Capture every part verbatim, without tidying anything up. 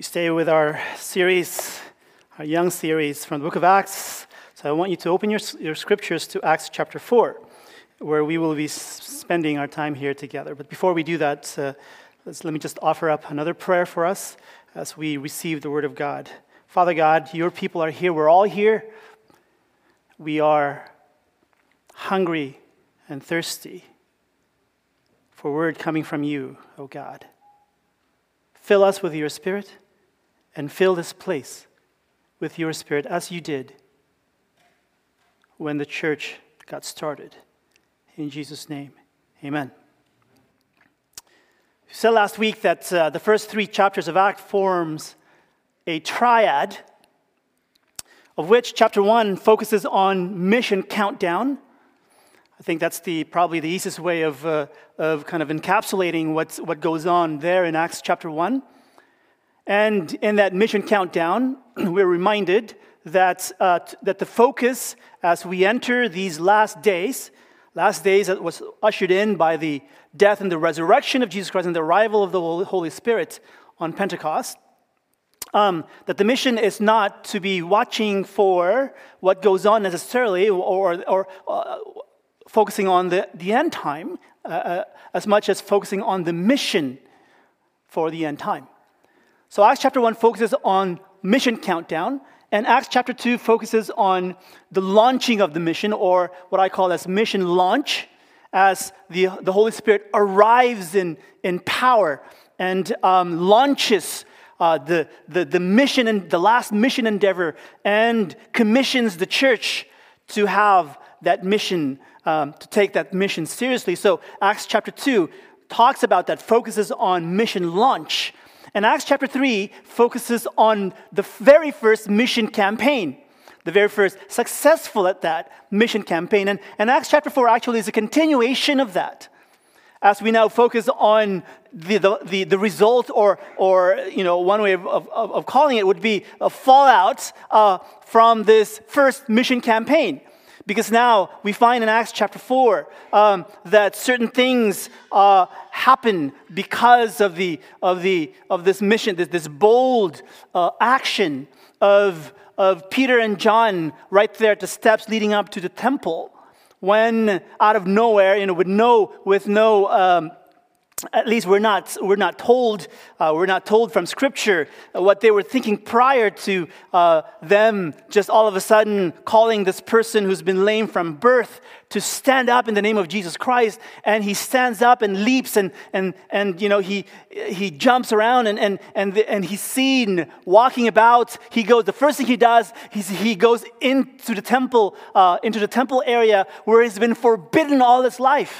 We stay with our series, our young series from the book of Acts. So I want you to open your, your scriptures to Acts chapter four, where we will be spending our time here together. But before we do that, uh, let's, let me just offer up another prayer for us as we receive the word of God. Father God, your people are here. We're all here. We are hungry and thirsty for word coming from you, O God. Fill us with your Spirit, and fill this place with your Spirit as you did when the church got started. In Jesus' name, amen. We said last week that uh, the first three chapters of Acts forms a triad, of which chapter one focuses on mission countdown. I think that's the probably the easiest way of uh, of kind of encapsulating what's what goes on there in Acts chapter one. And in that mission countdown, we're reminded that uh, t- that the focus as we enter these last days, last days that was ushered in by the death and the resurrection of Jesus Christ and the arrival of the Holy Spirit on Pentecost, Um, that the mission is not to be watching for what goes on necessarily, or or uh, focusing on the, the end time uh, uh, as much as focusing on the mission for the end time. So Acts chapter one focuses on mission countdown, and Acts chapter two focuses on the launching of the mission, or what I call as mission launch, as the, the Holy Spirit arrives in, in power and um, launches Uh, the, the the mission and the last mission endeavor, and commissions the church to have that mission, um, to take that mission seriously. So Acts chapter two talks about that, focuses on mission launch. And Acts chapter three focuses on the very first mission campaign, the very first successful at that mission campaign. And, and Acts chapter four actually is a continuation of that, as we now focus on the the, the, the result, or or you know, one way of, of, of calling it would be a fallout uh, from this first mission campaign. Because now we find in Acts chapter four um, that certain things uh, happen because of the of the of this mission, this this bold uh, action of of Peter and John right there at the steps leading up to the temple, when out of nowhere, you know, with no, with no, um, at least we're not, we're not told, uh, we're not told from Scripture what they were thinking prior to uh, them just all of a sudden calling this person who's been lame from birth to stand up in the name of Jesus Christ. And he stands up and leaps, and and and you know, he he jumps around, and and and the, and he's seen walking about. He goes. The first thing he does, he's, he goes into the temple, uh, into the temple area where he's been forbidden all his life,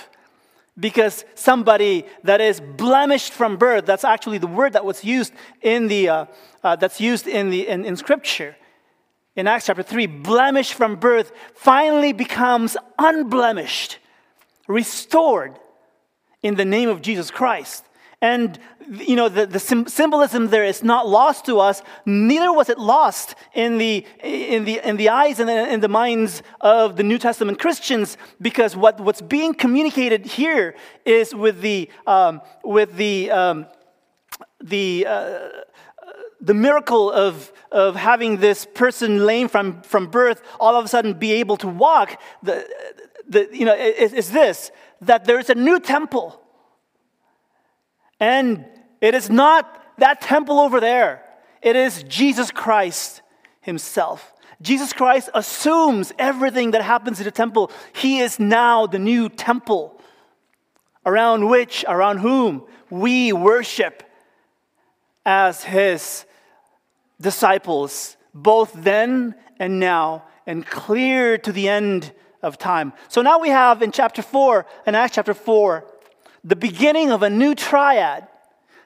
because somebody that is blemished from birth. That's actually the word that was used in the uh, uh, that's used in the in, in Scripture. In Acts chapter three, blemished from birth, finally becomes unblemished, restored in the name of Jesus Christ. And, you know, the, the sim- symbolism there is not lost to us. Neither was it lost in the in the, in the eyes and the, in the minds of the New Testament Christians, because what, what's being communicated here is with the um, with the um, the uh, the miracle of of having this person lame from, from birth all of a sudden be able to walk. The, the you know is, is this that there is a new temple, and it is not that temple over there. It is Jesus Christ himself. Jesus Christ assumes everything that happens in the temple. He is now the new temple around which, around whom we worship as his disciples, both then and now, and clear to the end of time. So now we have in chapter four, in Acts chapter four, the beginning of a new triad,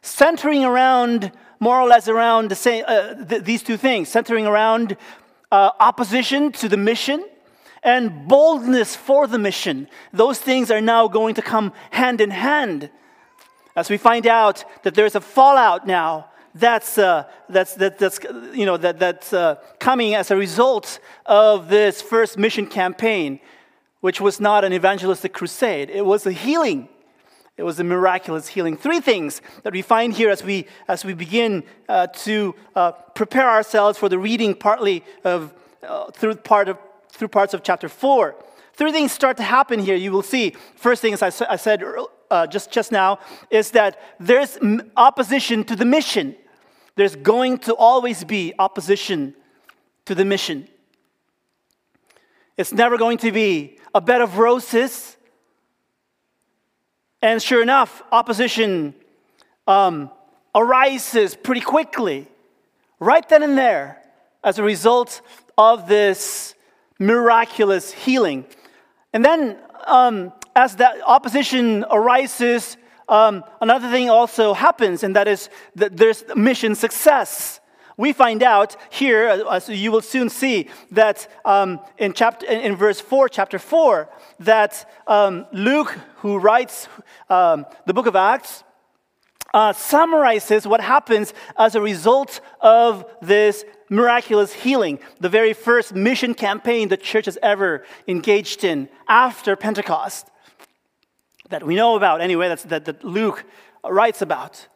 centering around, more or less around the same, uh, th- these two things, centering around uh, opposition to the mission and boldness for the mission. Those things are now going to come hand in hand, as we find out that there's a fallout now That's uh, that's that, that's you know that that's uh, coming as a result of this first mission campaign, which was not an evangelistic crusade. It was a healing. It was a miraculous healing. Three things that we find here as we as we begin uh, to uh, prepare ourselves for the reading, partly of uh, through part of through parts of chapter four. Three things start to happen here. You will see. First thing, as I, I said uh, just just now, is that there's opposition to the mission. There's going to always be opposition to the mission. It's never going to be a bed of roses. And sure enough, opposition um, arises pretty quickly, right then and there, as a result of this miraculous healing. And then, um, as that opposition arises, um, another thing also happens, and that is that there's mission success. We find out here, as you will soon see, that um, in chapter in verse four, chapter four, that um, Luke, who writes um, the book of Acts, uh, summarizes what happens as a result of this miraculous healing, the very first mission campaign the church has ever engaged in after Pentecost, that we know about anyway, that's, that, that Luke writes about.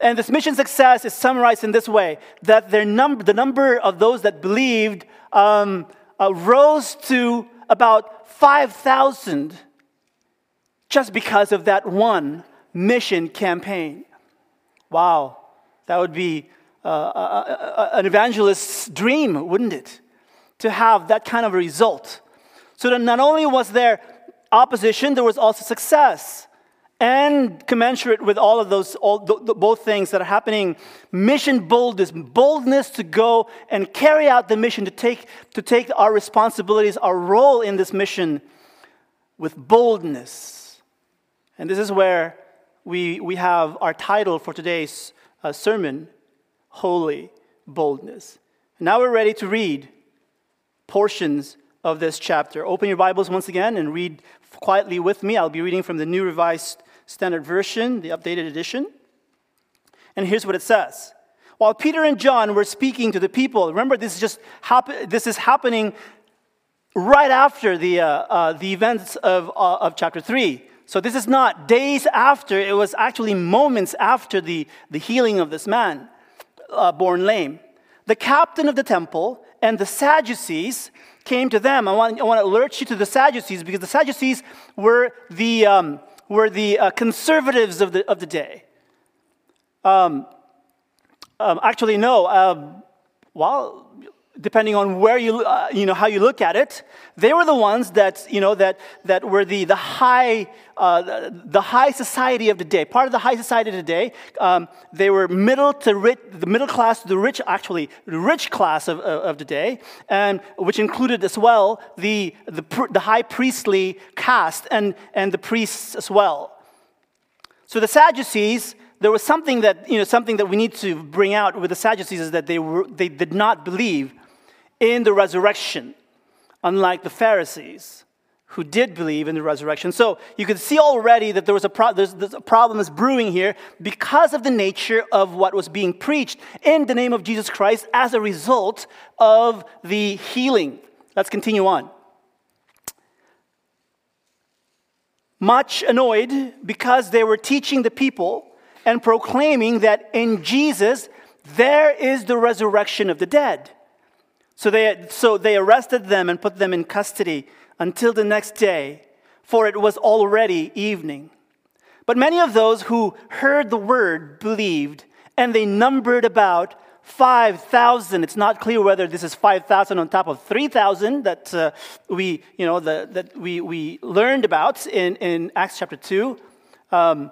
And this mission success is summarized in this way, that their num- the number of those that believed um, uh, rose to about five thousand just because of that one mission campaign. Wow, that would be uh, a, a, an evangelist's dream, wouldn't it? To have that kind of a result. So that not only was there opposition, there was also success. And commensurate with all of those, all the, the, both things that are happening, mission boldness, boldness to go and carry out the mission, to take to take our responsibilities, our role in this mission, with boldness. And this is where we we have our title for today's uh, sermon, Holy Boldness. Now we're ready to read portions of this chapter. Open your Bibles once again and read quietly with me. I'll be reading from the New Revised Standard Version, the updated edition. And here's what it says. While Peter and John were speaking to the people, remember this is just hap- this is happening right after the uh, uh, the events of uh, of chapter three. So this is not days after, it was actually moments after the, the healing of this man uh, born lame. The captain of the temple and the Sadducees came to them. I want, I want to alert you to the Sadducees, because the Sadducees were the um, were the uh, conservatives of the of the day. Um, um, actually, no. Uh, well, depending on where you uh, you know how you look at it, they were the ones that you know that that were the the high uh, the, the high society of the day. Part of the high society of the day. Um, they were middle to rich, the middle class to the rich, actually the rich class of, of of the day, and which included as well the the the high priestly caste and and the priests as well. So the Sadducees. There was something that you know something that we need to bring out with the Sadducees is that they were they did not believe in the resurrection, unlike the Pharisees, who did believe in the resurrection. So you could see already that there was a pro- there's, there's a problem is brewing here because of the nature of what was being preached in the name of Jesus Christ as a result of the healing. Let's continue on. Much annoyed because they were teaching the people and proclaiming that in Jesus there is the resurrection of the dead. So they so they arrested them and put them in custody until the next day, for it was already evening. But many of those who heard the word believed, and they numbered about five thousand. It's not clear whether this is five thousand on top of three thousand that uh, we you know the, that we we learned about in, in Acts chapter two. Um,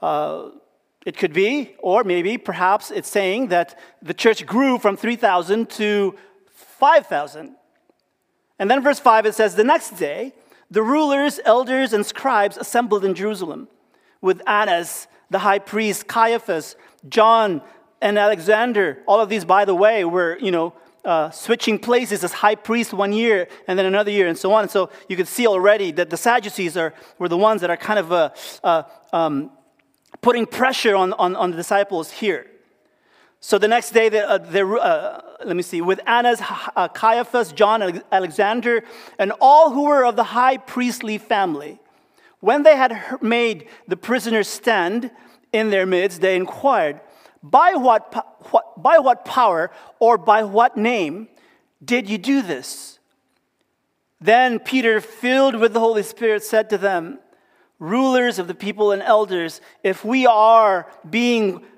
uh, It could be, or maybe, perhaps, it's saying that the church grew from three thousand to five thousand. And then verse five, it says, the next day, the rulers, elders, and scribes assembled in Jerusalem with Annas, the high priest, Caiaphas, John, and Alexander. All of these, by the way, were, you know, uh, switching places as high priest one year and then another year and so on. And so you can see already that the Sadducees are were the ones that are kind of... Uh, uh, um, putting pressure on, on, on the disciples here. So the next day, they, uh, they, uh, let me see, with Annas, uh, Caiaphas, John, Alexander, and all who were of the high priestly family When they had made the prisoners stand in their midst, they inquired, By what, what, by what power or by what name did you do this? Then Peter, filled with the Holy Spirit, said to them, Rulers of the people and elders, if we are being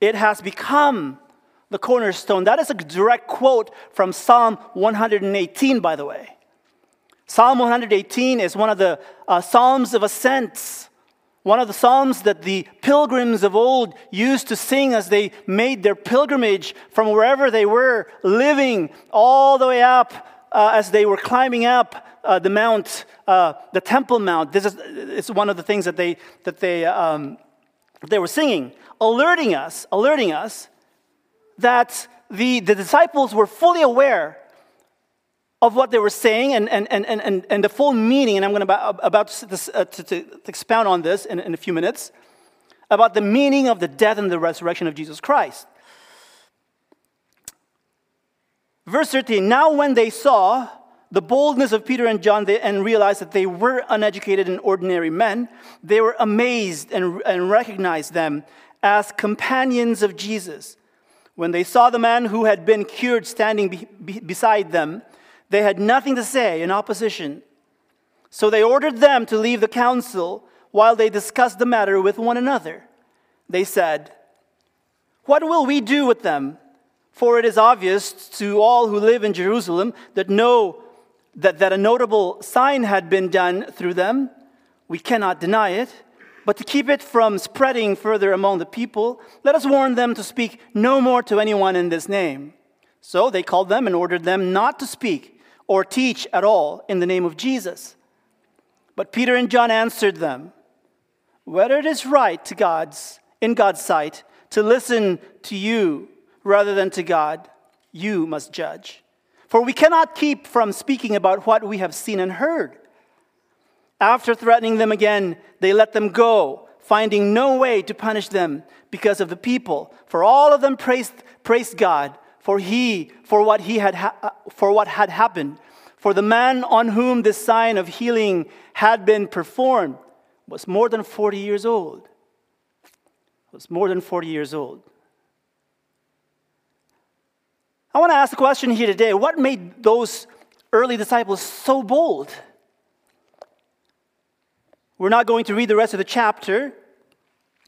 It has become the cornerstone. That is a direct quote from Psalm one eighteen, by the way. Psalm one eighteen is one of the uh, Psalms of Ascents, one of the Psalms that the pilgrims of old used to sing as they made their pilgrimage from wherever they were living all the way up uh, as they were climbing up uh, the mount, uh, the Temple Mount. This is it's one of the things that they that they um, they were singing, alerting us, alerting us that the the disciples were fully aware of what they were saying and, and, and, and, and the full meaning, and I'm going to about to, uh, to, to expound on this in, in a few minutes, about the meaning of the death and the resurrection of Jesus Christ. Verse thirteen, now when they saw the boldness of Peter and John they, and realized that they were uneducated and ordinary men, they were amazed and, and recognized them as companions of Jesus. When they saw the man who had been cured standing be, be, beside them, they had nothing to say in opposition. So they ordered them to leave the council while they discussed the matter with one another. They said, What will we do with them? For it is obvious to all who live in Jerusalem that, no, that, that a notable sign had been done through them. We cannot deny it. But to keep it from spreading further among the people, let us warn them to speak no more to anyone in this name. So they called them and ordered them not to speak or teach at all in the name of Jesus. But Peter and John answered them, Whether it is right to God's, in God's sight to listen to you rather than to God, you must judge. For we cannot keep from speaking about what we have seen and heard. After threatening them again, they let them go, finding no way to punish them because of the people. For all of them praised, praised God for he for what he had ha- for what had happened. For the man on whom this sign of healing had been performed was more than forty years old. Was more than forty years old. I want to ask a question here today. What made those early disciples so bold? We're not going to read the rest of the chapter,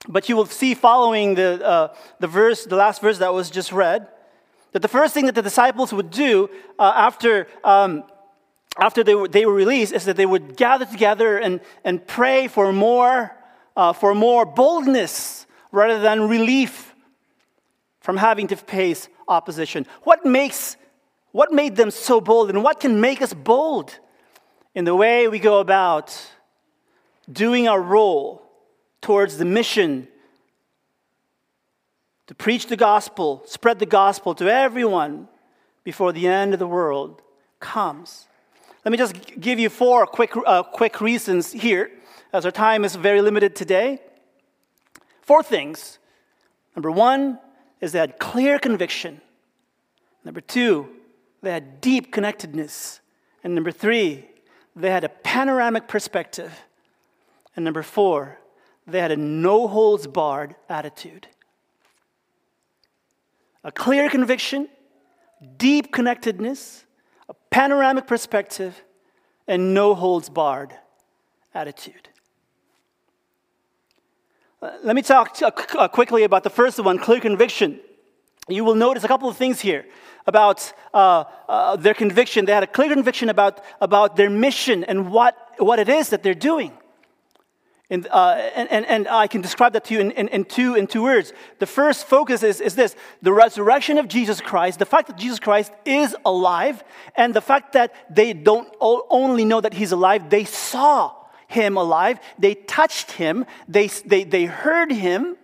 but you will see following the uh, the verse, the last verse that was just read, that the first thing that the disciples would do uh, after um, after they were, they were released is that they would gather together and and pray for more uh, for more boldness rather than relief from having to face opposition. What makes what made them so bold, and what can make us bold in the way we go about doing our role towards the mission? To preach the gospel, spread the gospel to everyone before the end of the world comes. Let me just give you four quick uh, quick reasons here, as our time is very limited today. Four things. Number one is they had clear conviction. Number two, they had deep connectedness. And number three, they had a panoramic perspective. And number four, they had a no-holds-barred attitude. A clear conviction, deep connectedness, a panoramic perspective, and no-holds-barred attitude. Uh, let me talk to, uh, quickly about the first one, clear conviction. You will notice a couple of things here about uh, uh, their conviction. They had a clear conviction about, about their mission and what, what it is that they're doing. And, uh, and, and, and I can describe that to you in, in, in, two, in two words. The first focus is, is this, the resurrection of Jesus Christ, the fact that Jesus Christ is alive, and the fact that they don't only know that he's alive, they saw him alive. They touched him. They, they, they heard him.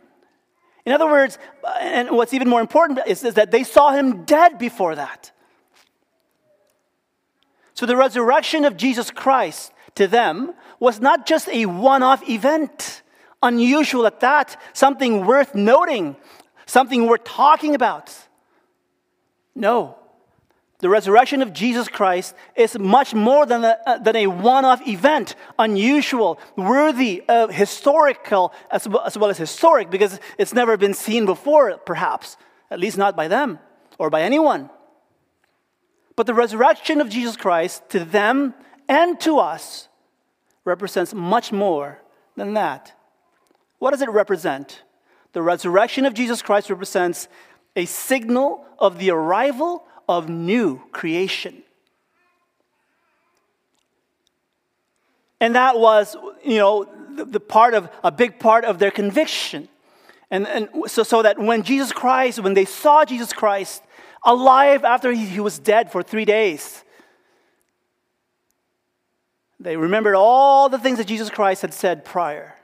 In other words, and what's even more important is, is that they saw him dead before that. So the resurrection of Jesus Christ to them was not just a one-off event, unusual at that, something worth noting, something worth talking about. No. The resurrection of Jesus Christ is much more than a, than a one-off event, unusual, worthy of historical, as well, as well as historic, because it's never been seen before, perhaps, at least not by them or by anyone. But the resurrection of Jesus Christ to them and to us represents much more than that. What does it represent? The resurrection of Jesus Christ represents a signal of the arrival of new creation. And that was, you know, the, the part of, a big part of their conviction. And, and so, so that when Jesus Christ, when they saw Jesus Christ alive after he, he was dead for three days, they remembered all the things that Jesus Christ had said prior.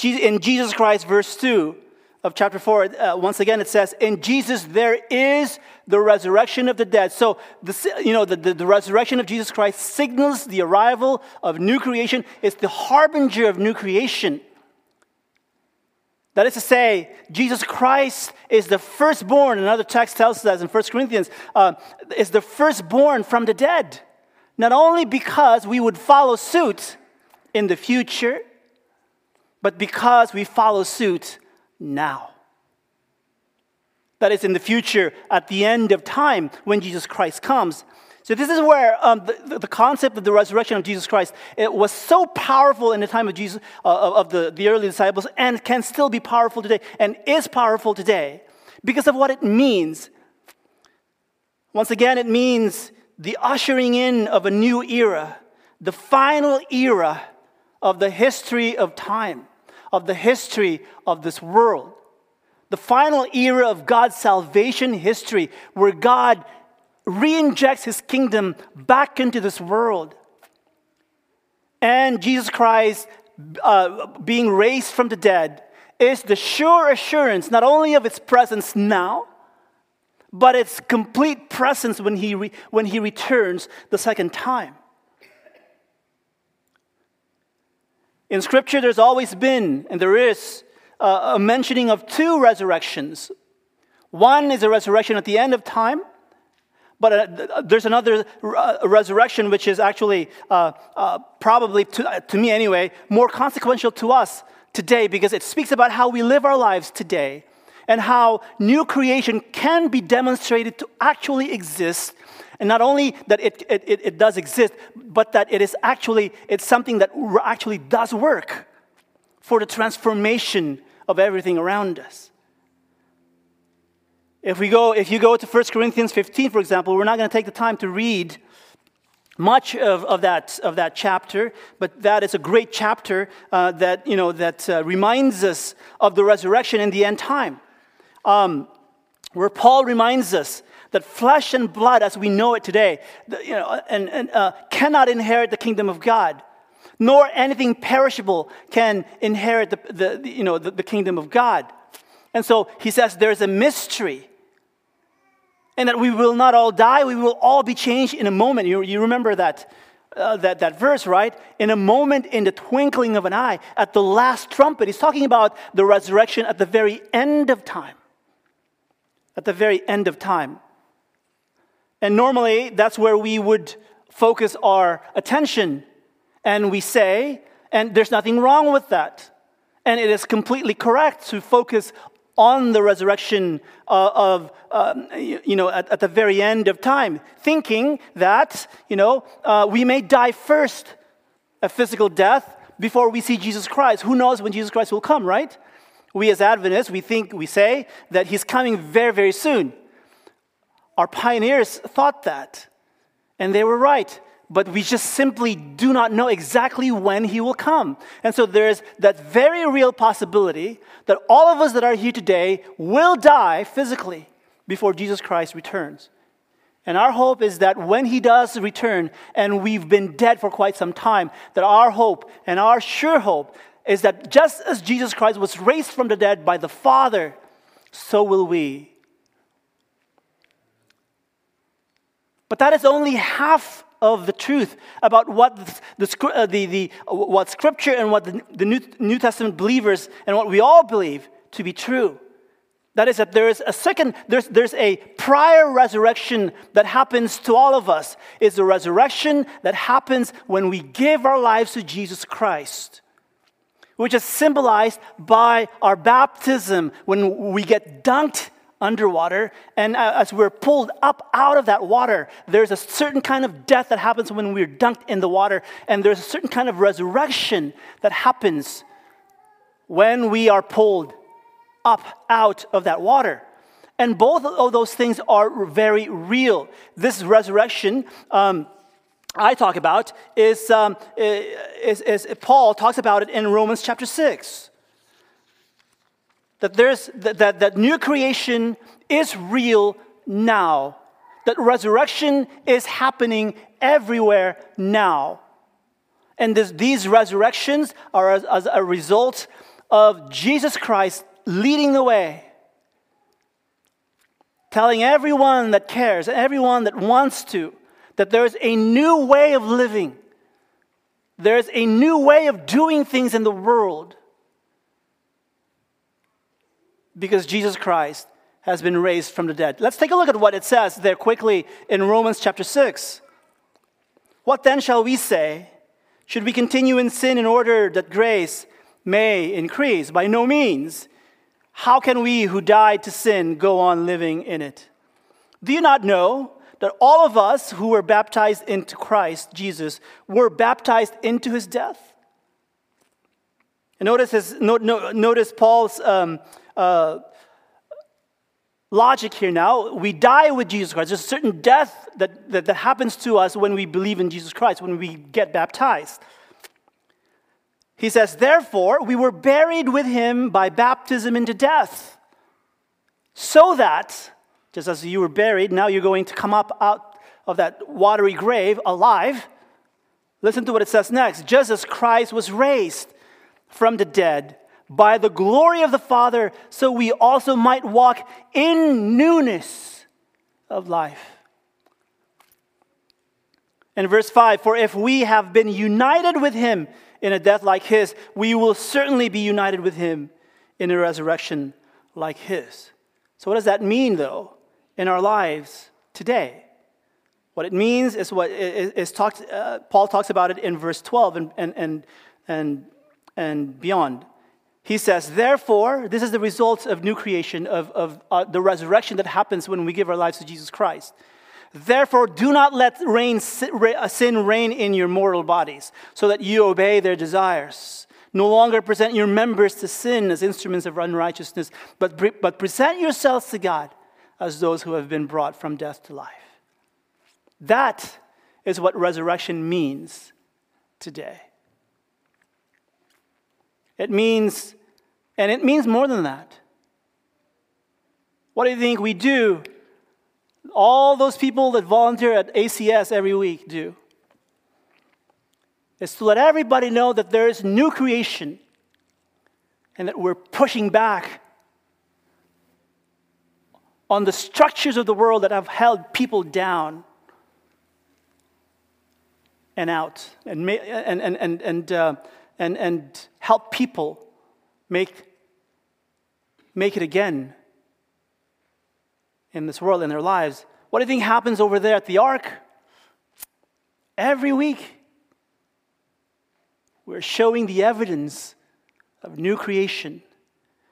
In Jesus Christ, verse two of chapter four, uh, once again it says, in Jesus there is the resurrection of the dead. So, the, you know, the, the, the resurrection of Jesus Christ signals the arrival of new creation. It's the harbinger of new creation. That is to say, Jesus Christ is the firstborn. Another text tells us that in First Corinthians, uh, is the firstborn from the dead. Not only because we would follow suit in the future, but because we follow suit now. That is, in the future, at the end of time, when Jesus Christ comes. So this is where um, the, the concept of the resurrection of Jesus Christ, it was so powerful in the time of Jesus, uh, of the, the early disciples, and can still be powerful today, and is powerful today, because of what it means. Once again, it means the ushering in of a new era, the final era of the history of time, of the history of this world. The final era of God's salvation history, where God re-injects his kingdom back into this world. And Jesus Christ uh, being raised from the dead is the sure assurance not only of his presence now, but its complete presence when he, re- when he returns the second time. In Scripture, there's always been, and there is, uh, a mentioning of two resurrections. One is a resurrection at the end of time, but uh, there's another uh, resurrection which is actually, uh, uh, probably, to, uh, to me anyway, more consequential to us today, because it speaks about how we live our lives today and how new creation can be demonstrated to actually exist. And not only that it, it, it does exist, but that it is actually, it's something that actually does work for the transformation of everything around us. If we go, if you go to First Corinthians fifteen, for example, we're not going to take the time to read much of, of that of that chapter, but that is a great chapter uh, that you know that uh, reminds us of the resurrection in the end time, um, where Paul reminds us that flesh and blood, as we know it today, you know, and, and uh, cannot inherit the kingdom of God, nor anything perishable can inherit the, the, the you know the, the kingdom of God. And so he says there is a mystery, and that we will not all die; we will all be changed in a moment. You, you remember that uh, that that verse, right? In a moment, in the twinkling of an eye, at the last trumpet. He's talking about the resurrection at the very end of time. At the very end of time. And normally, that's where we would focus our attention. And we say, and there's nothing wrong with that. And it is completely correct to focus on the resurrection uh, of, um, you know, at, at the very end of time, thinking that, you know, uh, we may die first, a physical death, before we see Jesus Christ. Who knows when Jesus Christ will come, right? We as Adventists, we think, we say that he's coming very, very soon. Our pioneers thought that, and they were right. But we just simply do not know exactly when he will come. And so there is that very real possibility that all of us that are here today will die physically before Jesus Christ returns. And our hope is that when he does return, and we've been dead for quite some time, that our hope and our sure hope is that just as Jesus Christ was raised from the dead by the Father, so will we. But that is only half of the truth about what the, the, the, the what Scripture and what the, the New, New Testament believers and what we all believe to be true. That is that there is a second, there's, there's a prior resurrection that happens to all of us. It's a resurrection that happens when we give our lives to Jesus Christ, which is symbolized by our baptism when we get dunked underwater. And as we're pulled up out of that water, there's a certain kind of death that happens when we're dunked in the water. And there's a certain kind of resurrection that happens when we are pulled up out of that water. And both of those things are very real. This resurrection um, I talk about is, um, is, is, Paul talks about it in Romans chapter six. That there's that, that, that new creation is real now. That resurrection is happening everywhere now. And this, these resurrections are as, as a result of Jesus Christ leading the way, telling everyone that cares, everyone that wants to, that there is a new way of living. There is a new way of doing things in the world because Jesus Christ has been raised from the dead. Let's take a look at what it says there quickly in Romans chapter six. What then shall we say? Should we continue in sin in order that grace may increase? By no means. How can we who died to sin go on living in it? Do you not know that all of us who were baptized into Christ Jesus were baptized into his death? And notice, his, no, no, notice Paul's um, uh, logic here now. We die with Jesus Christ. There's a certain death that, that, that happens to us when we believe in Jesus Christ, when we get baptized. He says, therefore, we were buried with him by baptism into death, so that, just as you were buried, now you're going to come up out of that watery grave alive. Listen to what it says next. Just as Christ was raised from the dead by the glory of the Father, so we also might walk in newness of life. In verse five, for if we have been united with him in a death like his, we will certainly be united with him in a resurrection like his. So what does that mean, though, in our lives today? What it means is what is, is talked. Uh, Paul talks about it in verse twelve and and and and and beyond. He says, therefore, this is the result of new creation, of of uh, the resurrection that happens when we give our lives to Jesus Christ. Therefore, do not let reign, sin reign in your mortal bodies, so that you obey their desires. No longer present your members to sin as instruments of unrighteousness, but, pre- but present yourselves to God as those who have been brought from death to life. That is what resurrection means today. It means, and it means more than that. What do you think we do? All those people that volunteer at A C S every week do is to let everybody know that there is new creation and that we're pushing back on the structures of the world that have held people down and out and and and and and uh, and, and help people make make it again in this world, in their lives. What do you think happens over there at the Ark? Every week, we're showing the evidence of new creation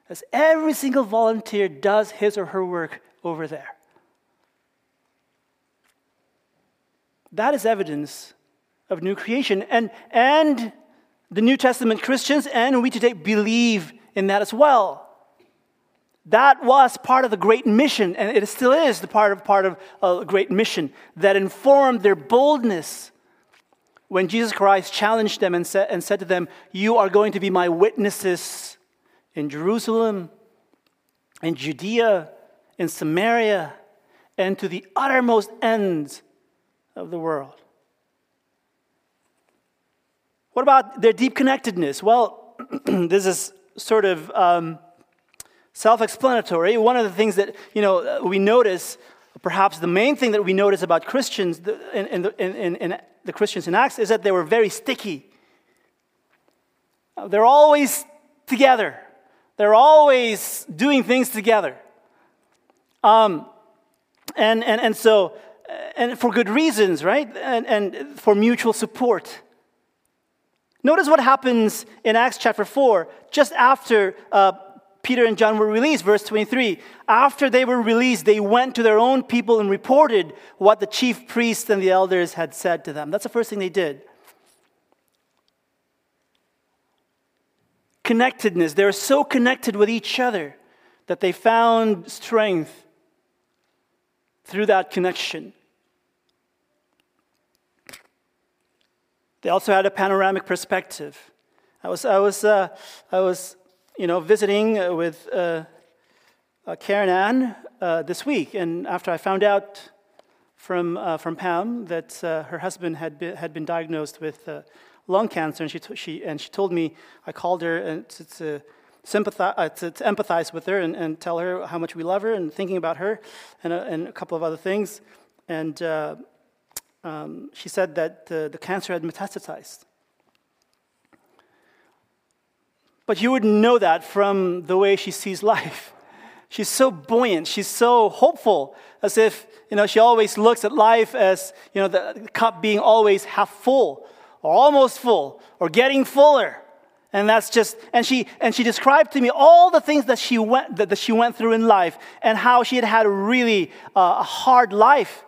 as every single volunteer does his or her work over there. That is evidence of new creation. And, and the New Testament Christians, and we today, believe in that as well. That was part of the Great Mission, and it still is the part of part of a Great Mission that informed their boldness when Jesus Christ challenged them and said, and said to them, you are going to be my witnesses in Jerusalem, in Judea, in Samaria, and to the uttermost ends of the world. What about their deep connectedness? Well, this is sort of um, self-explanatory. One of the things that, you know, we notice, perhaps the main thing that we notice about Christians and the, in, in, in the Christians in Acts is that they were very sticky. They're always together. They're always doing things together. Um, and, and, and so, and for good reasons, right? And, and for mutual support. Notice what happens in Acts chapter four, just after uh, Peter and John were released, verse twenty-three. After they were released, they went to their own people and reported what the chief priests and the elders had said to them. That's the first thing they did. Connectedness. They were so connected with each other that they found strength through that connection. They also had a panoramic perspective. I was, I was, uh, I was, you know, visiting uh, with uh, uh, Karen Ann uh, this week, and after I found out from uh, from Pam that uh, her husband had been, had been diagnosed with Uh, lung cancer, and she t- she and she told me, I called her and to, to sympathize, uh, to, to empathize with her and, and tell her how much we love her and thinking about her, and uh, and a couple of other things. And uh, um, she said that the, the cancer had metastasized. But you wouldn't know that from the way she sees life. She's so buoyant. She's so hopeful, as if, you know, she always looks at life as, you know, the cup being always half full, or almost full, or getting fuller. And that's just, and she and she described to me all the things that she went that, that she went through in life, and how she had had a really uh, a hard life.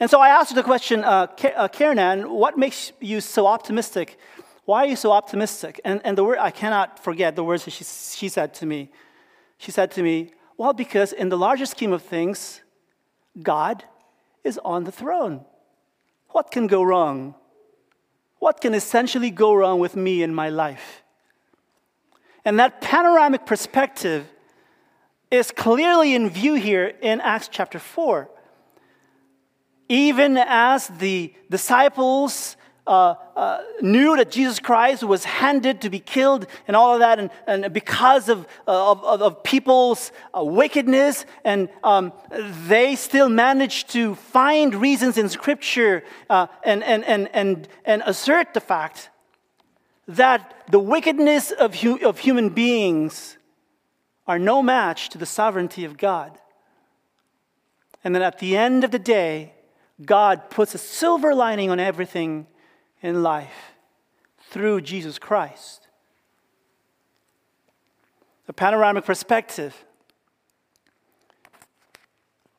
And so I asked her the question, uh, K- uh, Karen Ann, what makes you so optimistic? Why are you so optimistic? And and the word, I cannot forget the words that she she said to me. She said to me, well, because in the larger scheme of things, God is on the throne. What can go wrong? What can essentially go wrong with me in my life? And that panoramic perspective is clearly in view here in Acts chapter four. Even as the disciples uh, uh, knew that Jesus Christ was handed to be killed and all of that, and, and because of, uh, of, of people's uh, wickedness, and um, they still managed to find reasons in Scripture uh, and, and, and, and, and assert the fact that the wickedness of, hu- of human beings are no match to the sovereignty of God. And then at the end of the day, God puts a silver lining on everything in life through Jesus Christ. A panoramic perspective.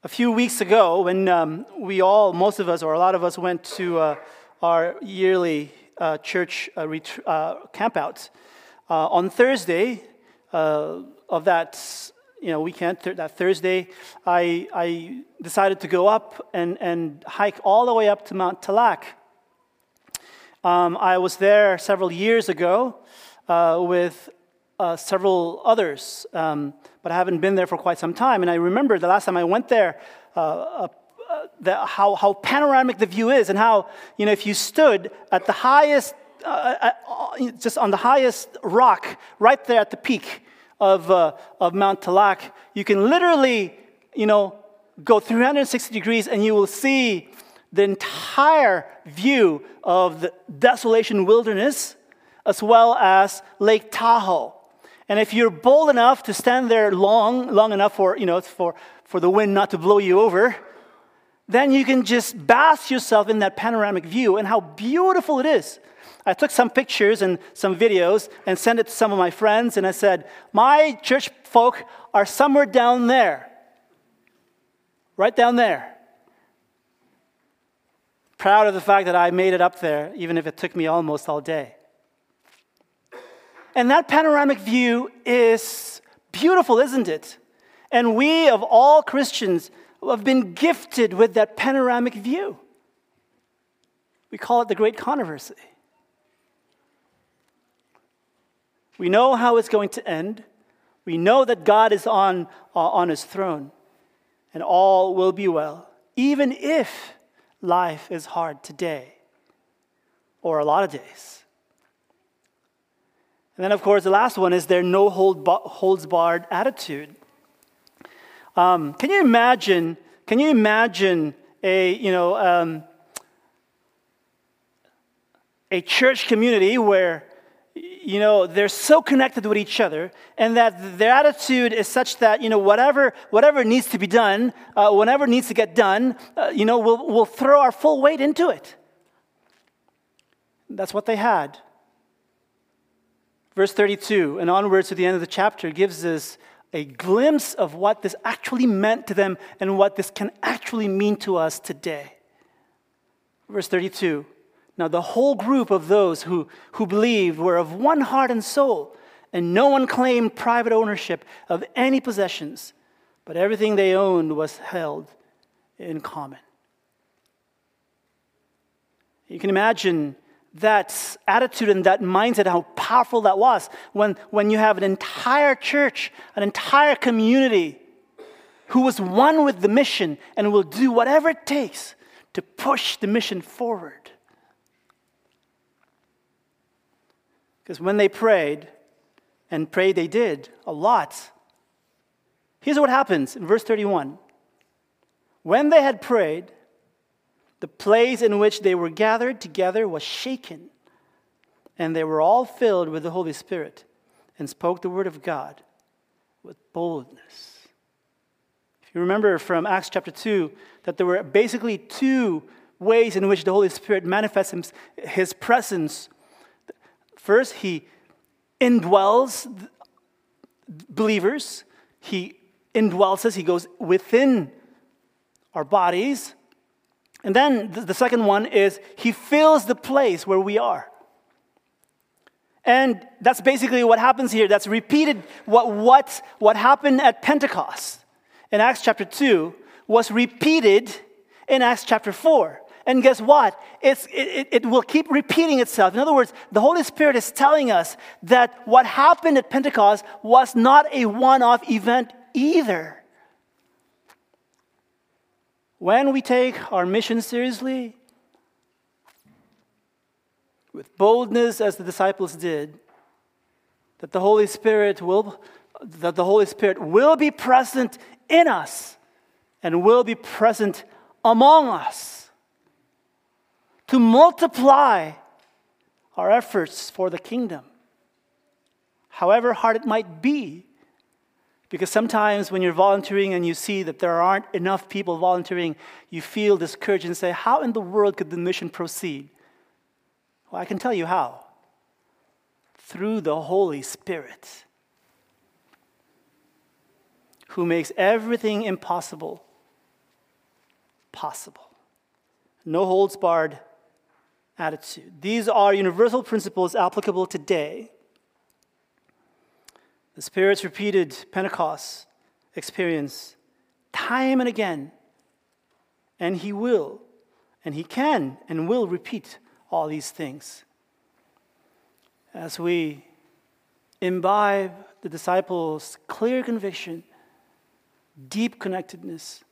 A few weeks ago, when um, we all, most of us, or a lot of us, went to uh, our yearly uh, church uh, ret- uh, campout, uh, on Thursday uh, of that, you know, weekend, th- that Thursday, I I decided to go up and, and hike all the way up to Mount Talak. Um, I was there several years ago uh, with uh, several others, um, but I haven't been there for quite some time. And I remember the last time I went there, uh, uh, the, how, how panoramic the view is, and how, you know, if you stood at the highest, uh, at, uh, just on the highest rock, right there at the peak of uh, of Mount Talak, you can literally, you know, go three hundred sixty degrees, and you will see the entire view of the Desolation Wilderness, as well as Lake Tahoe. And if you're bold enough to stand there long, long enough for, you know, for, for the wind not to blow you over, then you can just bask yourself in that panoramic view and how beautiful it is. I took some pictures and some videos and sent it to some of my friends, and I said, my church folk are somewhere down there, right down there. Proud of the fact that I made it up there, even if it took me almost all day. And that panoramic view is beautiful, isn't it? And we, of all Christians, have been gifted with that panoramic view. We call it the Great Controversy. We know how it's going to end. We know that God is on, uh, on his throne. and all will be well, even if life is hard today or a lot of days. And then, of course, the last one is their no hold ba- holds barred attitude. Um, can you imagine? Can you imagine a you know um, a church community where you know they're so connected with each other, and that their attitude is such that you know whatever whatever needs to be done, uh, whenever needs to get done, uh, you know we'll we'll throw our full weight into it. That's what they had. Verse thirty-two and onwards to the end of the chapter gives us a glimpse of what this actually meant to them and what this can actually mean to us today. Verse thirty-two, now the whole group of those who, who believed were of one heart and soul, and no one claimed private ownership of any possessions, but everything they owned was held in common. You can imagine that attitude and that mindset, how powerful that was when, when you have an entire church, an entire community who was one with the mission and will do whatever it takes to push the mission forward. Because when they prayed, and prayed they did a lot, here's what happens in verse thirty-one. When they had prayed, the place in which they were gathered together was shaken, and they were all filled with the Holy Spirit and spoke the word of God with boldness. If you remember from Acts chapter two, that there were basically two ways in which the Holy Spirit manifests his presence. First, he indwells believers. He indwells us. He goes within our bodies. And then the second one is he fills the place where we are. And that's basically what happens here. That's repeated. What, what, what happened at Pentecost in Acts chapter two was repeated in Acts chapter four. And guess what? It's, it, it will keep repeating itself. In other words, the Holy Spirit is telling us that what happened at Pentecost was not a one-off event either. When we take our mission seriously, with boldness as the disciples did, that the Holy Spirit will, that the Holy Spirit will be present in us and will be present among us to multiply our efforts for the kingdom, however hard it might be. Because sometimes when you're volunteering and you see that there aren't enough people volunteering, you feel discouraged and say, how in the world could the mission proceed? Well, I can tell you how. Through the Holy Spirit, who makes everything impossible possible. No holds barred attitude. These are universal principles applicable today. The Spirit's repeated Pentecost experience time and again. And he will, and he can, and will repeat all these things. As we imbibe the disciples' clear conviction, deep connectedness,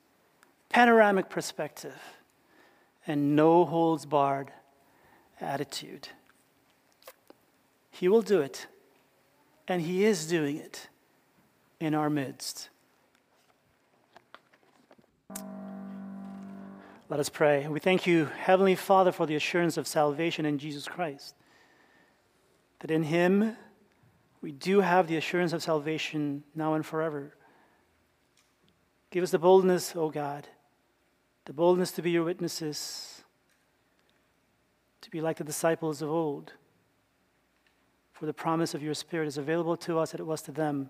panoramic perspective, and no holds barred attitude, he will do it. And he is doing it in our midst. Let us pray. We thank you, Heavenly Father, for the assurance of salvation in Jesus Christ. That in him, we do have the assurance of salvation now and forever. Give us the boldness, O God, the boldness to be your witnesses, to be like the disciples of old. For the promise of your Spirit is available to us as it was to them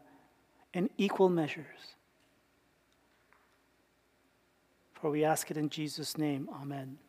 in equal measures. For we ask it in Jesus' name. Amen.